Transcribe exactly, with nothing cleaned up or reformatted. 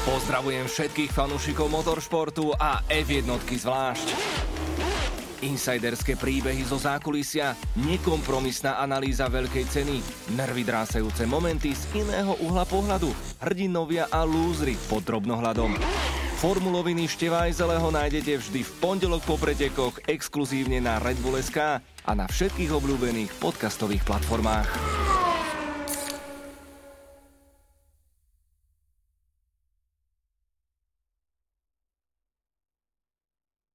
Pozdravujem všetkých fanúšikov motoršportu a ef jeden zvlášť. Insiderské príbehy zo zákulisia, nekompromisná analýza veľkej ceny, nervy drásajúce momenty z iného uhla pohľadu, hrdinovia a lúzry pod drobnohľadom. Formuloviny Števa Eiseleho nájdete vždy v pondelok po pretekoch exkluzívne na Red Bull es ká a na všetkých obľúbených podcastových platformách.